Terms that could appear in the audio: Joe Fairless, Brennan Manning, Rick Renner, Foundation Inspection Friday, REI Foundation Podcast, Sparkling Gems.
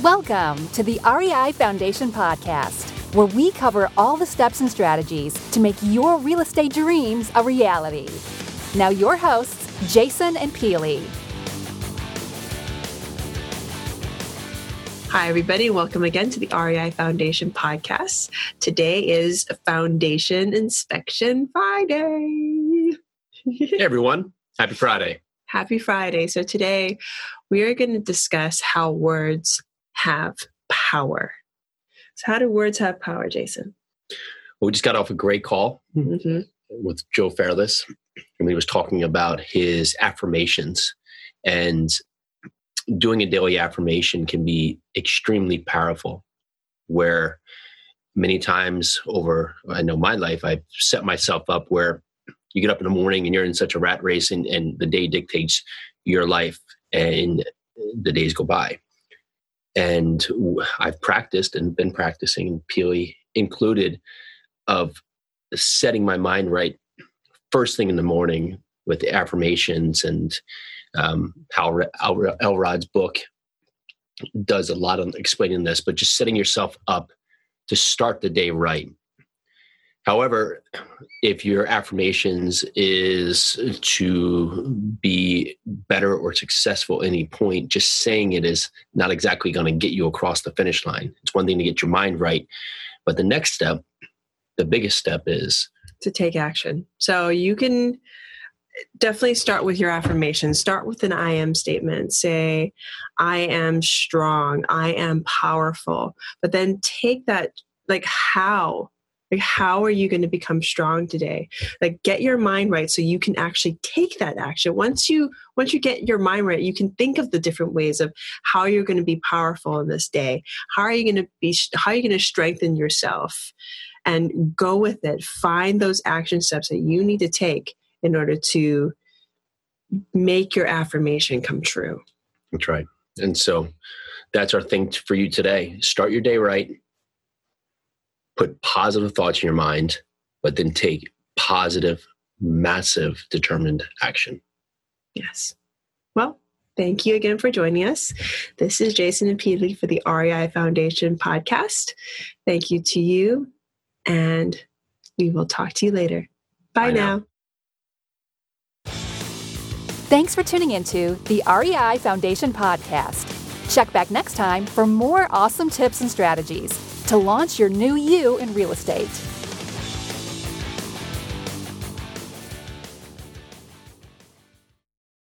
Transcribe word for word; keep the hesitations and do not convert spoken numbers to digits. Welcome to the R E I Foundation Podcast, where we cover all the steps and strategies to make your real estate dreams a reality. Now your hosts, Jason and Peely. Hi, everybody. Welcome again to the R E I Foundation Podcast. Today is Foundation Inspection Friday. Hey, everyone. Happy Friday. Happy Friday. So today we are going to discuss how words have power. So how do words have power, Jason? Well, we just got off a great call mm-hmm. with Joe Fairless, and he was talking about his affirmations. And doing a daily affirmation can be extremely powerful, where many times over, I know my life, I've set myself up where you get up in the morning and you're in such a rat race, and, and the day dictates your life and the days go by. And I've practiced and been practicing, and Peely included, of setting my mind right first thing in the morning with the affirmations. And um, how Al- Elrod's book does a lot on explaining this, but just setting yourself up to start the day right. However, if your affirmations is to be better or successful at any point, just saying it is not exactly going to get you across the finish line. It's one thing to get your mind right, but the next step, the biggest step, is to take action. So you can definitely start with your affirmations. Start with an I am statement. Say, I am strong. I am powerful. But then take that, like, how? Like, how are you going to become strong today? Like, get your mind right so you can actually take that action. Once you once you get your mind right, you can think of the different ways of how you're going to be powerful in this day. How are you going to be? How are you going to strengthen yourself? And go with it. Find those action steps that you need to take in order to make your affirmation come true. That's right. And so that's our thing for you today. Start your day right. Put positive thoughts in your mind, but then take positive, massive, determined action. Yes. Well, thank you again for joining us. This is Jason and Peely for the R E I Foundation Podcast. Thank you to you, and we will talk to you later. Bye, Bye now. now. Thanks for tuning into the R E I Foundation Podcast. Check back next time for more awesome tips and strategies to launch your new you in real estate.